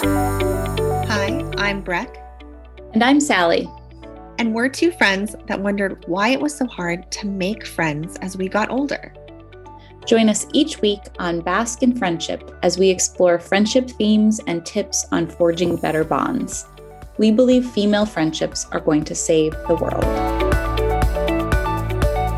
Hi, I'm Breck. And I'm Sally. And we're two friends that wondered why it was so hard to make friends as we got older. Join us each week on Baskin' Friendship as we explore friendship themes and tips on forging better bonds. We believe female friendships are going to save the world.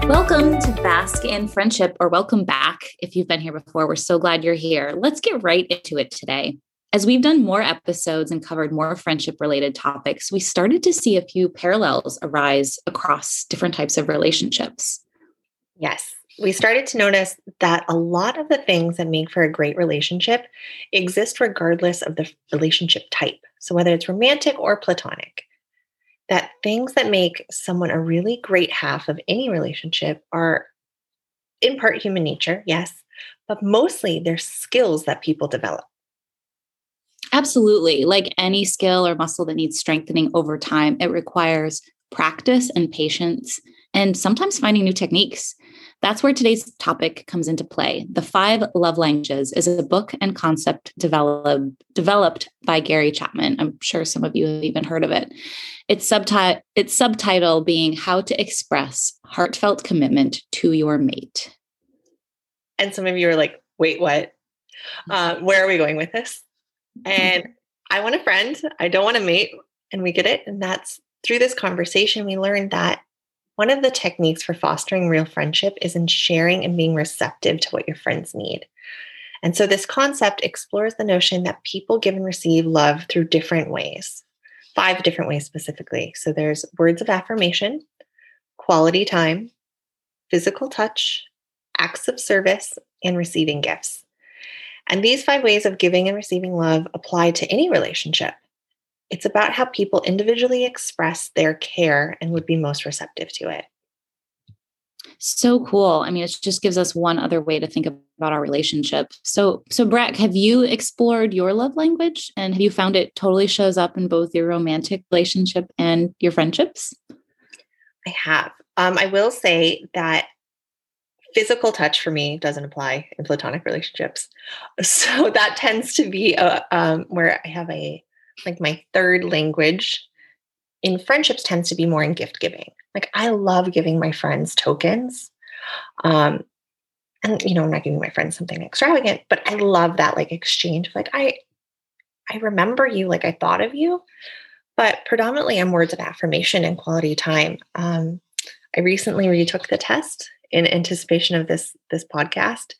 Welcome to Baskin' Friendship, or welcome back if you've been here before. We're so glad you're here. Let's get right into it today. As we've done more episodes and covered more friendship-related topics, we started to see a few parallels arise across different types of relationships. Yes. We started to notice that a lot of the things that make for a great relationship exist regardless of the relationship type. So whether it's romantic or platonic, that things that make someone a really great half of any relationship are in part human nature, yes, but mostly they're skills that people develop. Absolutely. Like any skill or muscle that needs strengthening over time, it requires practice and patience and sometimes finding new techniques. That's where today's topic comes into play. The Five Love Languages is a book and concept developed by Gary Chapman. I'm sure some of you have even heard of it. Its subtitle being How to Express Heartfelt Commitment to Your Mate. And some of you are like, wait, what? Where are we going with this? And I want a friend. I don't want a mate. And we get it. And that's through this conversation, we learned that one of the techniques for fostering real friendship is in sharing and being receptive to what your friends need. And so this concept explores the notion that people give and receive love through different ways, 5 different ways specifically. So there's words of affirmation, quality time, physical touch, acts of service, and receiving gifts. And these 5 ways of giving and receiving love apply to any relationship. It's about how people individually express their care and would be most receptive to it. So cool. I mean, it just gives us one other way to think about our relationship. So Breck, have you explored your love language, and have you found it totally shows up in both your romantic relationship and your friendships? I have. I will say that physical touch for me doesn't apply in platonic relationships. So that tends to be where I have my third language in friendships tends to be more in gift giving. Like I love giving my friends tokens. And I'm not giving my friends something extravagant, but I love that exchange. I remember you, I thought of you, but predominantly I'm words of affirmation and quality time. I recently retook the test in anticipation of this podcast.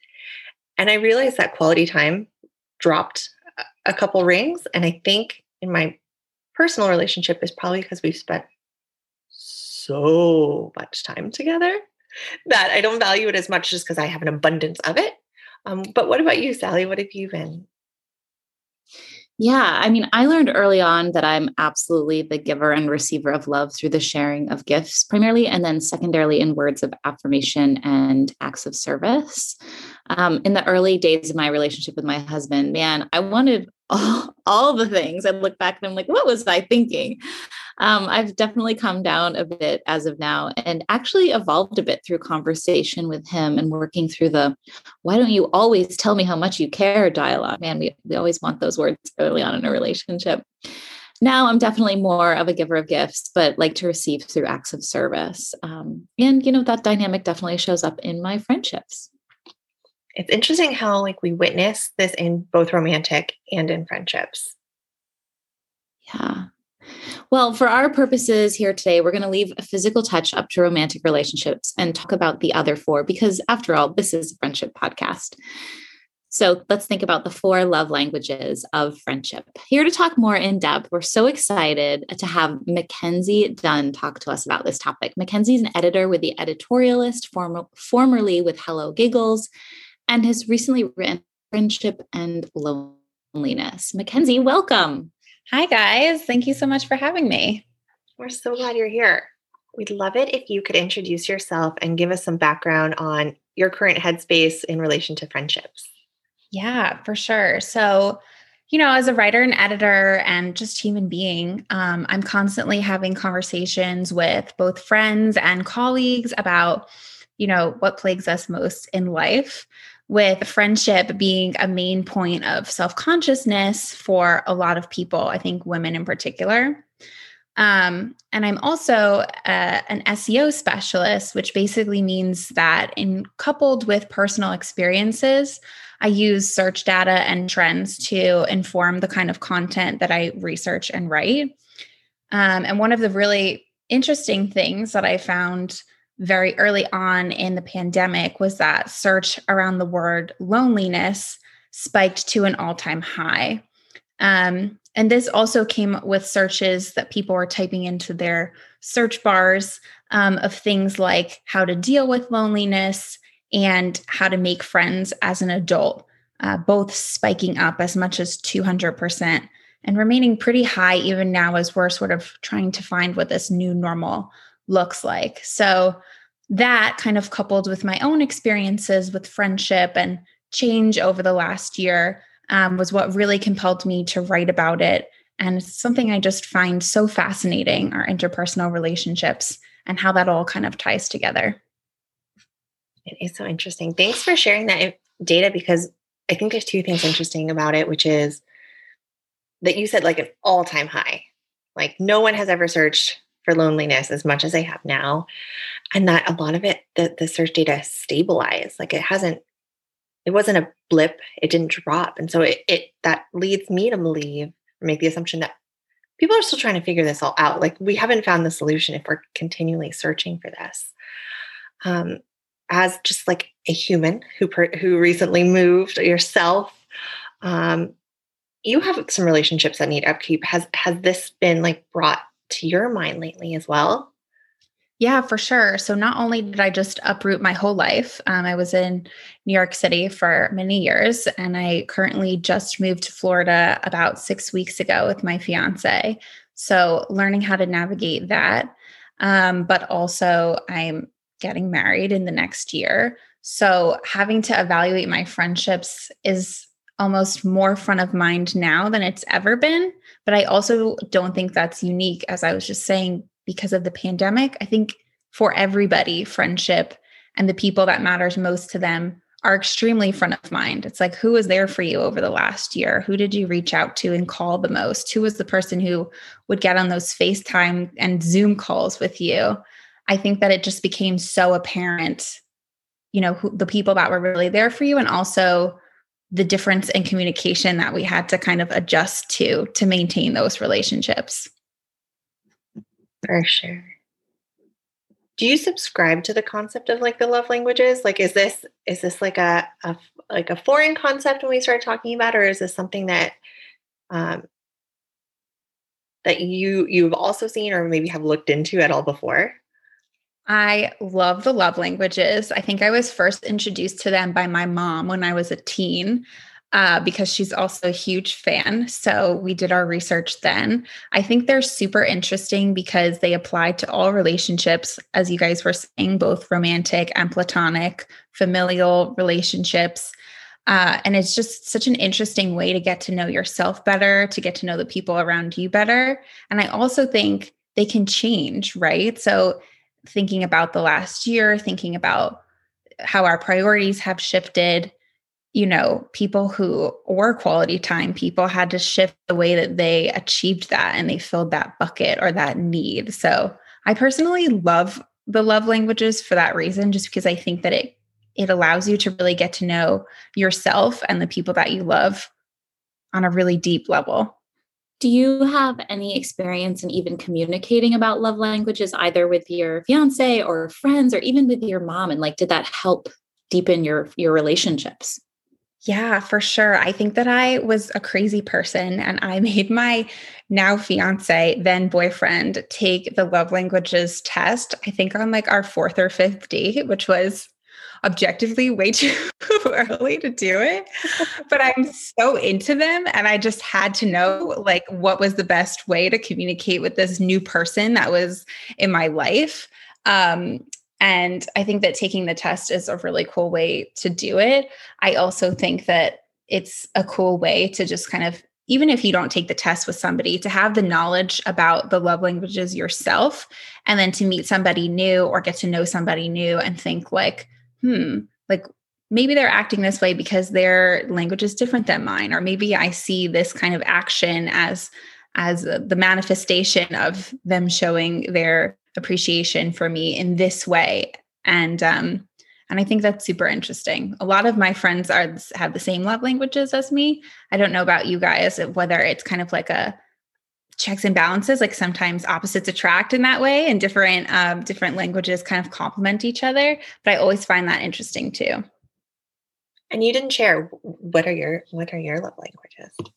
And I realized that quality time dropped a couple rings. And I think in my personal relationship is probably because we've spent so much time together that I don't value it as much just because I have an abundance of it. But what about you, Sally? What have you been? Yeah. I mean, I learned early on that I'm absolutely the giver and receiver of love through the sharing of gifts primarily, and then secondarily in words of affirmation and acts of service. In the early days of my relationship with my husband, man, I wanted all the things. I look back and I'm like, what was I thinking? I've definitely come down a bit as of now and actually evolved a bit through conversation with him and working through the, why don't you always tell me how much you care dialogue? Man, we always want those words early on in a relationship. Now I'm definitely more of a giver of gifts, but like to receive through acts of service. And that dynamic definitely shows up in my friendships. It's interesting how we witness this in both romantic and in friendships. Yeah. Well, for our purposes here today, we're going to leave a physical touch up to romantic relationships and talk about the other 4, because after all, this is a friendship podcast. So let's think about the 4 love languages of friendship. Here to talk more in depth, we're so excited to have Mackenzie Dunn talk to us about this topic. Mackenzie's an editor with The Editorialist, formerly with Hello Giggles, and has recently written Friendship and Loneliness. Mackenzie, welcome. Hi, guys. Thank you so much for having me. We're so glad you're here. We'd love it if you could introduce yourself and give us some background on your current headspace in relation to friendships. Yeah, for sure. So, as a writer and editor and just human being, I'm constantly having conversations with both friends and colleagues about what plagues us most in life. with friendship being a main point of self-consciousness for a lot of people, I think women in particular. And I'm also an SEO specialist, which basically means that coupled with personal experiences, I use search data and trends to inform the kind of content that I research and write. And one of the really interesting things that I found very early on in the pandemic was that search around the word loneliness spiked to an all-time high. And this also came with searches that people were typing into their search bars of things like how to deal with loneliness and how to make friends as an adult, both spiking up as much as 200% and remaining pretty high even now as we're sort of trying to find what this new normal looks like. So that kind of coupled with my own experiences with friendship and change over the last year was what really compelled me to write about it. And it's something I just find so fascinating, our interpersonal relationships and how that all kind of ties together. It is so interesting. Thanks for sharing that data, because I think there's two things interesting about it, which is that you said like an all-time high, like no one has ever searched for loneliness as much as I have now. And that a lot of it, the search data stabilized, like it wasn't a blip. It didn't drop. And so that leads me to believe or make the assumption that people are still trying to figure this all out. Like we haven't found the solution if we're continually searching for this. As just like a human who recently moved yourself, you have some relationships that need upkeep. Has this been like brought to your mind lately as well? Yeah, for sure. So not only did I just uproot my whole life, I was in New York City for many years, and I currently just moved to Florida about 6 weeks ago with my fiance. So learning how to navigate that. But also I'm getting married in the next year. So having to evaluate my friendships is almost more front of mind now than it's ever been. But I also don't think that's unique, as I was just saying, because of the pandemic. I think for everybody, friendship and the people that matters most to them are extremely front of mind. It's like, who was there for you over the last year? Who did you reach out to and call the most? Who was the person who would get on those FaceTime and Zoom calls with you? I think that it just became so apparent, you know, the people that were really there for you, and also the difference in communication that we had to kind of adjust to maintain those relationships. For sure. Do you subscribe to the concept of like the love languages? Like, is this like a foreign concept when we start talking about, or is this something that that you've also seen or maybe have looked into at all before? I love the love languages. I think I was first introduced to them by my mom when I was a teen. Because she's also a huge fan. So we did our research then. I think they're super interesting because they apply to all relationships, as you guys were saying, both romantic and platonic, familial relationships. And it's just such an interesting way to get to know yourself better, to get to know the people around you better. And I also think they can change, right? So thinking about the last year, thinking about how our priorities have shifted, you know, people who were quality time people had to shift the way that they achieved that and they filled that bucket or that need. So I personally love the love languages for that reason, just because I think that it allows you to really get to know yourself and the people that you love on a really deep level. Do you have any experience in even communicating about love languages, either with your fiance or friends or even with your mom? And like, did that help deepen your relationships? Yeah, for sure. I think that I was a crazy person, and I made my now fiance, then boyfriend, take the love languages test, I think on like our fourth or fifth date, which was objectively way too early to do it. But I'm so into them. And I just had to know like what was the best way to communicate with this new person that was in my life. And I think that taking the test is a really cool way to do it. I also think that it's a cool way to just kind of, even if you don't take the test with somebody, to have the knowledge about the love languages yourself, and then to meet somebody new or get to know somebody new and think like, maybe they're acting this way because their language is different than mine, or maybe I see this kind of action as the manifestation of them showing their appreciation for me in this way. And I think that's super interesting. A lot of my friends have the same love languages as me. I don't know about you guys, whether it's kind of like a checks and balances, like sometimes opposites attract in that way, and different languages kind of complement each other. But I always find that interesting too. And you didn't share, what are your love languages?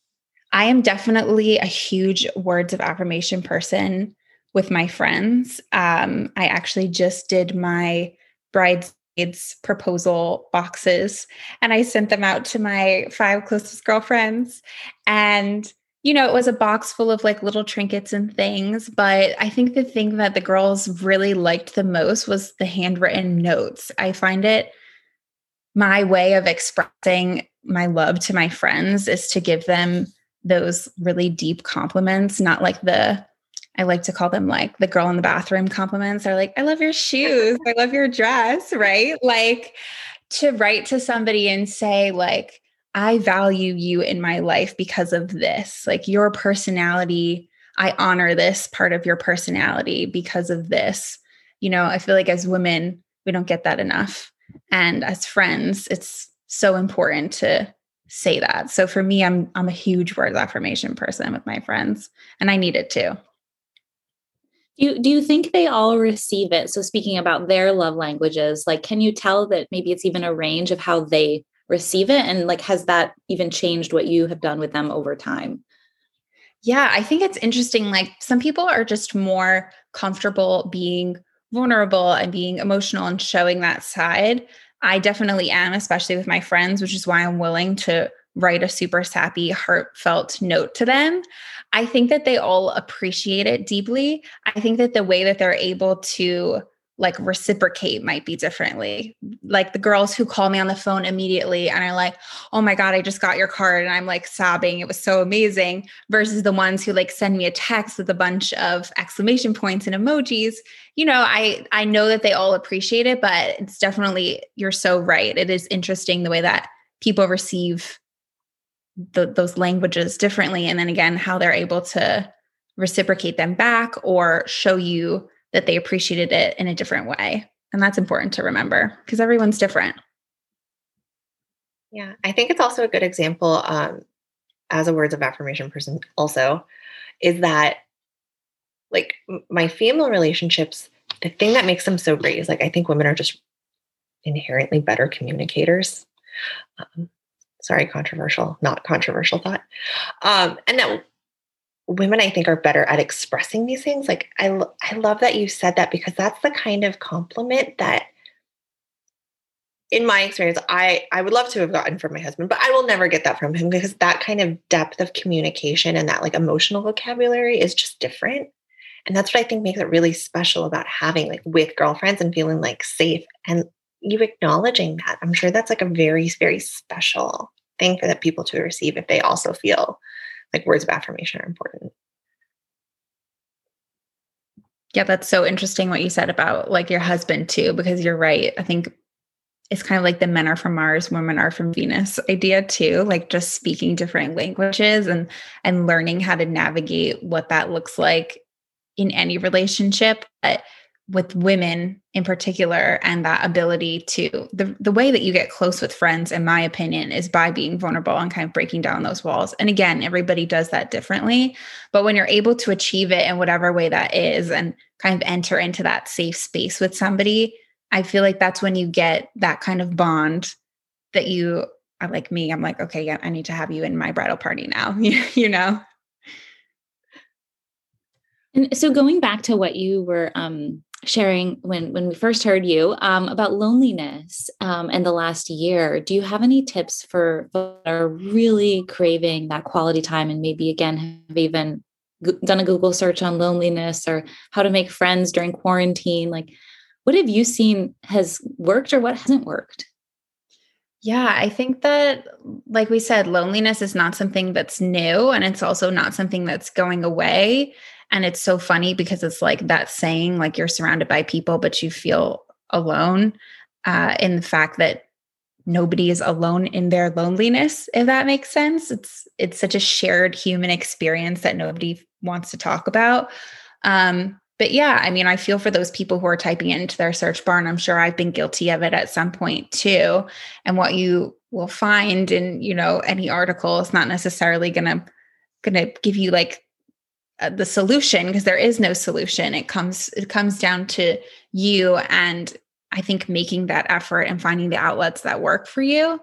I am definitely a huge words of affirmation person with my friends. I actually just did my bridesmaids proposal boxes, and I sent them out to my 5 closest girlfriends, and it was a box full of like little trinkets and things, but I think the thing that the girls really liked the most was the handwritten notes. I find it my way of expressing my love to my friends is to give them those really deep compliments, not like I like to call them like the girl in the bathroom compliments are like, I love your shoes. I love your dress, right? Like to write to somebody and say like, I value you in my life because of this, like your personality. I honor this part of your personality because of this. I feel like as women, we don't get that enough. And as friends, it's so important to say that. So for me, I'm a huge words of affirmation person with my friends, and I need it too. Do you think they all receive it? So speaking about their love languages, like, can you tell that maybe it's even a range of how they receive it? And like, has that even changed what you have done with them over time? Yeah, I think it's interesting. Like some people are just more comfortable being vulnerable and being emotional and showing that side. I definitely am, especially with my friends, which is why I'm willing to write a super sappy, heartfelt note to them. I think that they all appreciate it deeply. I think that the way that they're able to like reciprocate might be differently. Like the girls who call me on the phone immediately and are like, oh my God, I just got your card. And I'm like sobbing. It was so amazing. Versus the ones who like send me a text with a bunch of exclamation points and emojis. I know that they all appreciate it, but it's definitely, you're so right. It is interesting the way that people receive those languages differently. And then again, how they're able to reciprocate them back or show you that they appreciated it in a different way. And that's important to remember because everyone's different. Yeah. I think it's also a good example as a words of affirmation person also is that like my female relationships, the thing that makes them so great is like, I think women are just inherently better communicators. Sorry, not controversial thought. And that women, I think, are better at expressing these things. Like, I love that you said that because that's the kind of compliment that, in my experience, I would love to have gotten from my husband, but I will never get that from him because that kind of depth of communication and that like emotional vocabulary is just different. And that's what I think makes it really special about having like with girlfriends and feeling like safe and you acknowledging that. I'm sure that's like a very, very special thing for the people to receive if they also feel like words of affirmation are important. Yeah, that's so interesting what you said about like your husband too, because you're right. I think it's kind of like the men are from Mars, women are from Venus idea too, like just speaking different languages and learning how to navigate what that looks like in any relationship, but with women in particular, and that ability to the way that you get close with friends, in my opinion, is by being vulnerable and kind of breaking down those walls. And again, everybody does that differently, but when you're able to achieve it in whatever way that is and kind of enter into that safe space with somebody, I feel like that's when you get that kind of bond that you are like me. I'm like, okay, yeah, I need to have you in my bridal party now, And so going back to what you were sharing when we first heard you about loneliness and the last year, do you have any tips for folks that are really craving that quality time and maybe again have even done a Google search on loneliness or how to make friends during quarantine? Like, what have you seen has worked or what hasn't worked? Yeah, I think that, like we said, loneliness is not something that's new, and it's also not something that's going away. And it's so funny because it's like that saying, like you're surrounded by people, but you feel alone in the fact that nobody is alone in their loneliness, if that makes sense. It's such a shared human experience that nobody wants to talk about. But yeah, I mean, I feel for those people who are typing it into their search bar, and I'm sure I've been guilty of it at some point too. And what you will find in, you know, any article is not necessarily going to give you like the solution, because there is no solution. It comes down to you, and I think making that effort and finding the outlets that work for you.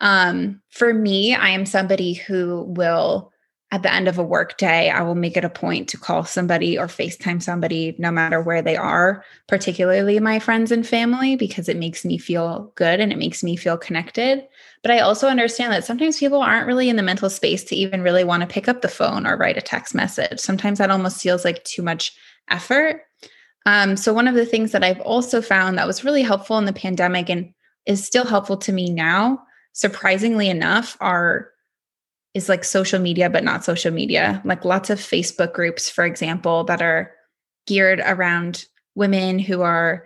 For me, I am somebody who will, at the end of a work day, I will make it a point to call somebody or FaceTime somebody, no matter where they are, particularly my friends and family, because it makes me feel good and it makes me feel connected. But I also understand that sometimes people aren't really in the mental space to even really want to pick up the phone or write a text message. Sometimes that almost feels like too much effort. So one of the things that I've also found that was really helpful in the pandemic and is still helpful to me now, surprisingly enough, is like social media, but not social media, like lots of Facebook groups, for example, that are geared around women who are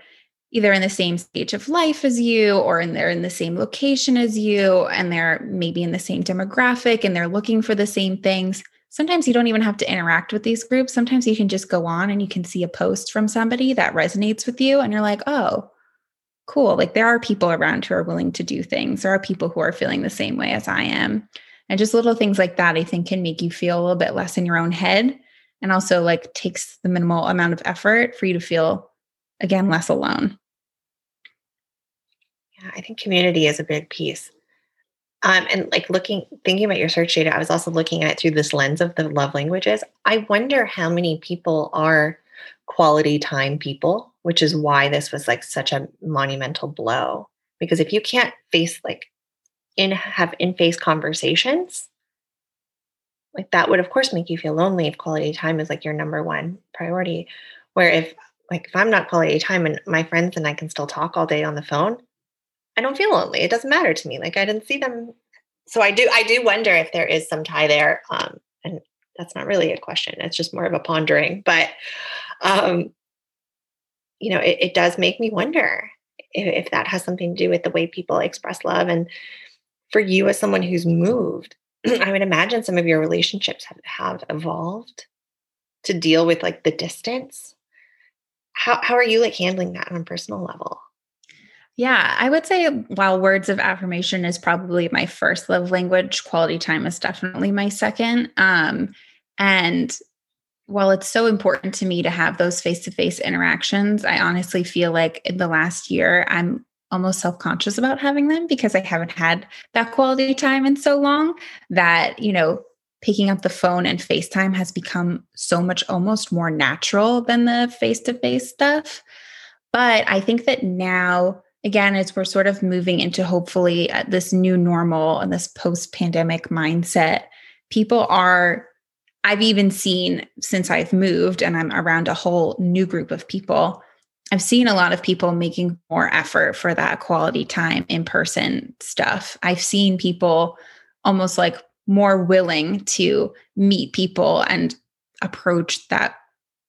either in the same stage of life as you, or they're in the same location as you, and they're maybe in the same demographic, and they're looking for the same things. Sometimes you don't even have to interact with these groups. Sometimes you can just go on and you can see a post from somebody that resonates with you, and you're like, oh, cool. Like, there are people around who are willing to do things. There are people who are feeling the same way as I am. And just little things like that, I think, can make you feel a little bit less in your own head, and also like takes the minimal amount of effort for you to feel, again, less alone. Yeah, I think community is a big piece. And like thinking about your search data, I was also looking at it through this lens of the love languages. I wonder how many people are quality time people, which is why this was like such a monumental blow. Because if you can't have in-face conversations, like that would of course make you feel lonely if quality time is like your number one priority. Where if I'm not quality time and my friends and I can still talk all day on the phone, I don't feel lonely. It doesn't matter to me. Like, I didn't see them. So I do wonder if there is some tie there. And that's not really a question. It's just more of a pondering, but you know, it does make me wonder if that has something to do with the way people express love. And for you, as someone who's moved, I would imagine some of your relationships have evolved to deal with like the distance. How are you like handling that on a personal level? Yeah, I would say while words of affirmation is probably my first love language, quality time is definitely my second. And while it's so important to me to have those face-to-face interactions, I honestly feel like in the last year, I'm almost self-conscious about having them, because I haven't had that quality time in so long that, you know, picking up the phone and FaceTime has become so much almost more natural than the face-to-face stuff. But I think that now, again, as we're sort of moving into hopefully this new normal and this post-pandemic mindset, people are, I've even seen since I've moved and I'm around a whole new group of people, I've seen a lot of people making more effort for that quality time in person stuff. I've seen people almost like more willing to meet people and approach that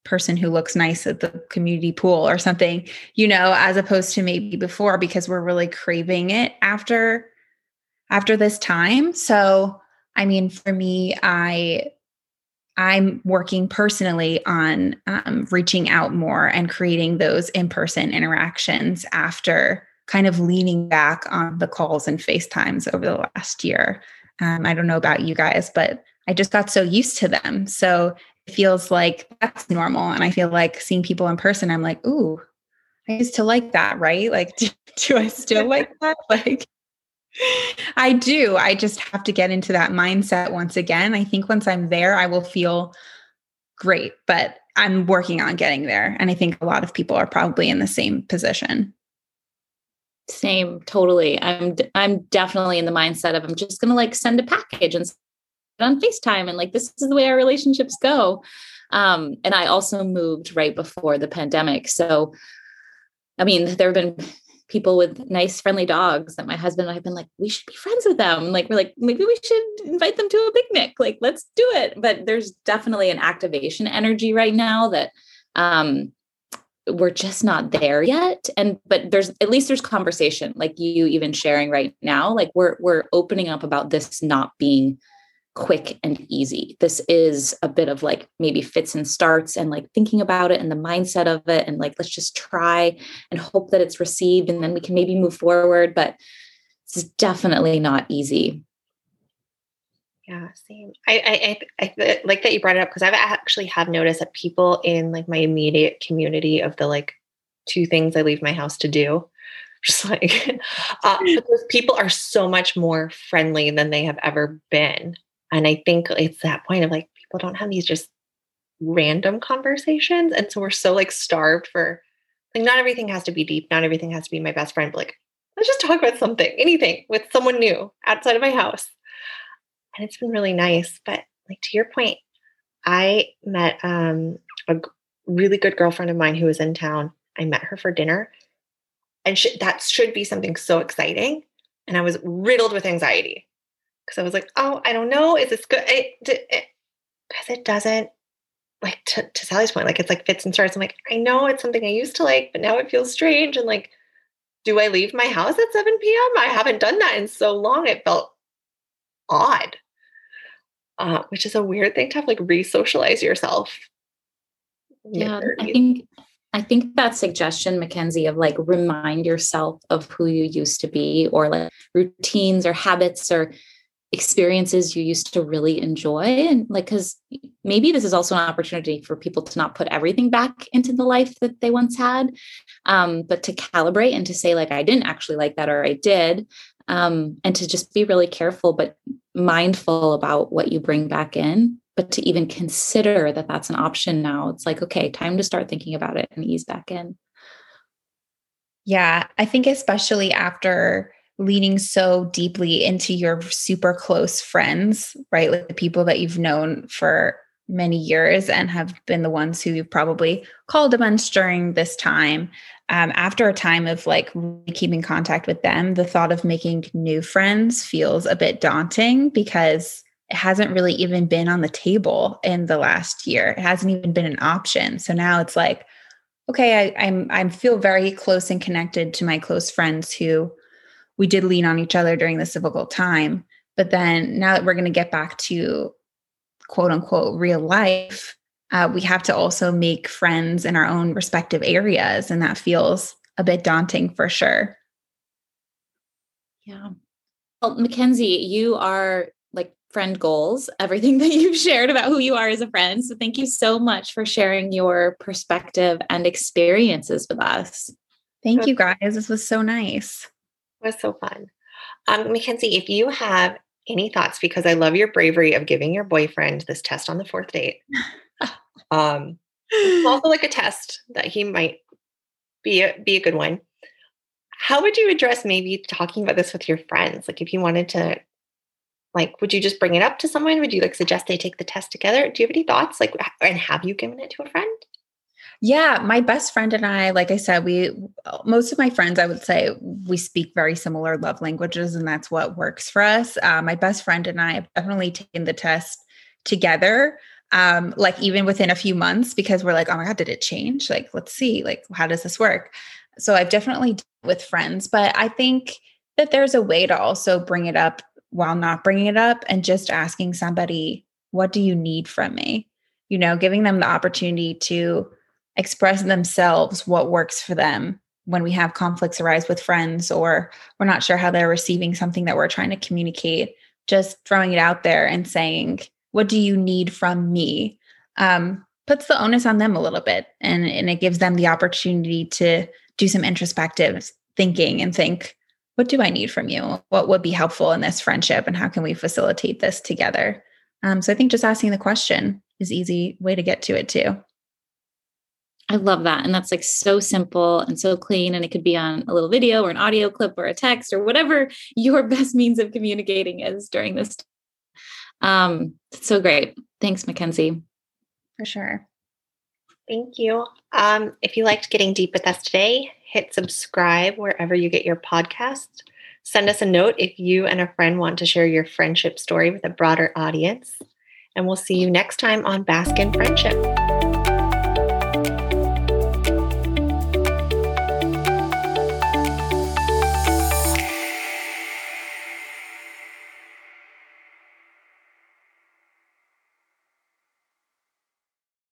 person who looks nice at the community pool or something, you know, as opposed to maybe before, because we're really craving it after this time. So, I mean, for me, I'm working personally on reaching out more and creating those in-person interactions after kind of leaning back on the calls and FaceTimes over the last year. I don't know about you guys, but I just got so used to them. So it feels like that's normal. And I feel like seeing people in person, I'm like, ooh, I used to like that, right? Like, do I still like that? Like, I do. I just have to get into that mindset once again. I think once I'm there, I will feel great, but I'm working on getting there. And I think a lot of people are probably in the same position. Same, totally. I'm definitely in the mindset of, I'm just going to like send a package and on FaceTime. And like, this is the way our relationships go. And I also moved right before the pandemic. So, I mean, there have been people with nice, friendly dogs that my husband and I have been like, we should be friends with them. Like, we're like, maybe we should invite them to a picnic. Like, let's do it. But there's definitely an activation energy right now that we're just not there yet. And, but there's, at least there's conversation, like you even sharing right now, like we're opening up about this not being quick and easy. This is a bit of like maybe fits and starts and like thinking about it and the mindset of it. And like, let's just try and hope that it's received and then we can maybe move forward, but it's definitely not easy. Yeah, same. I like that you brought it up because I've actually have noticed that people in like my immediate community of the like two things I leave my house to do, just like those people are so much more friendly than they have ever been. And I think it's that point of like people don't have these just random conversations. And so we're so like starved for like not everything has to be deep, not everything has to be my best friend, but like let's just talk about something, anything with someone new outside of my house. And it's been really nice. But like to your point, I met a really good girlfriend of mine who was in town. I met her for dinner and that should be something so exciting. And I was riddled with anxiety because I was like, oh, I don't know. Is this good? Because it doesn't like to Sally's point, like it's like fits and starts. I'm like, I know it's something I used to like, but now it feels strange. And like, do I leave my house at 7 p.m.? I haven't done that in so long. It felt odd, which is a weird thing to have, like re-socialize yourself. Yeah, I think that suggestion, Mackenzie, of like remind yourself of who you used to be, or like routines or habits or experiences you used to really enjoy, and like because maybe this is also an opportunity for people to not put everything back into the life that they once had, but to calibrate and to say like I didn't actually like that, or I did. And to just be really careful, but mindful about what you bring back in, but to even consider that that's an option now. It's like, okay, time to start thinking about it and ease back in. Yeah. I think especially after leaning so deeply into your super close friends, right? Like the people that you've known for many years and have been the ones who you've probably called a bunch during this time. After a time of like keeping contact with them, the thought of making new friends feels a bit daunting because it hasn't really even been on the table in the last year. It hasn't even been an option. So now it's like, okay, I feel very close and connected to my close friends who we did lean on each other during this difficult time. But then now that we're going to get back to quote unquote real life, we have to also make friends in our own respective areas. And that feels a bit daunting for sure. Yeah. Well, Mackenzie, you are like friend goals, everything that you've shared about who you are as a friend. So thank you so much for sharing your perspective and experiences with us. Thank you guys. This was so nice. It was so fun. Mackenzie, if you have any thoughts, because I love your bravery of giving your boyfriend this test on the fourth date. It's also like a test that he might be a good one. How would you address maybe talking about this with your friends? Like if you wanted to, like, would you just bring it up to someone? Would you like suggest they take the test together? Do you have any thoughts? Like, and have you given it to a friend? Yeah. My best friend and I, like I said, most of my friends, I would say we speak very similar love languages and that's what works for us. My best friend and I have definitely taken the test together. Like even within a few months, because we're like, oh my God, did it change? Like, let's see, like, how does this work? So I've definitely done it with friends, but I think that there's a way to also bring it up while not bringing it up and just asking somebody, what do you need from me? You know, giving them the opportunity to express themselves, what works for them when we have conflicts arise with friends, or we're not sure how they're receiving something that we're trying to communicate, just throwing it out there and saying, what do you need from me? Puts the onus on them a little bit. And it gives them the opportunity to do some introspective thinking and think, what do I need from you? What would be helpful in this friendship? And how can we facilitate this together? So I think just asking the question is an easy way to get to it too. I love that. And that's like so simple and so clean. And it could be on a little video or an audio clip or a text or whatever your best means of communicating is during this time. It's so great. Thanks, Mackenzie. For sure. Thank you. If you liked getting deep with us today, hit subscribe wherever you get your podcast. Send us a note if you and a friend want to share your friendship story with a broader audience. And we'll see you next time on Baskin' Friendship.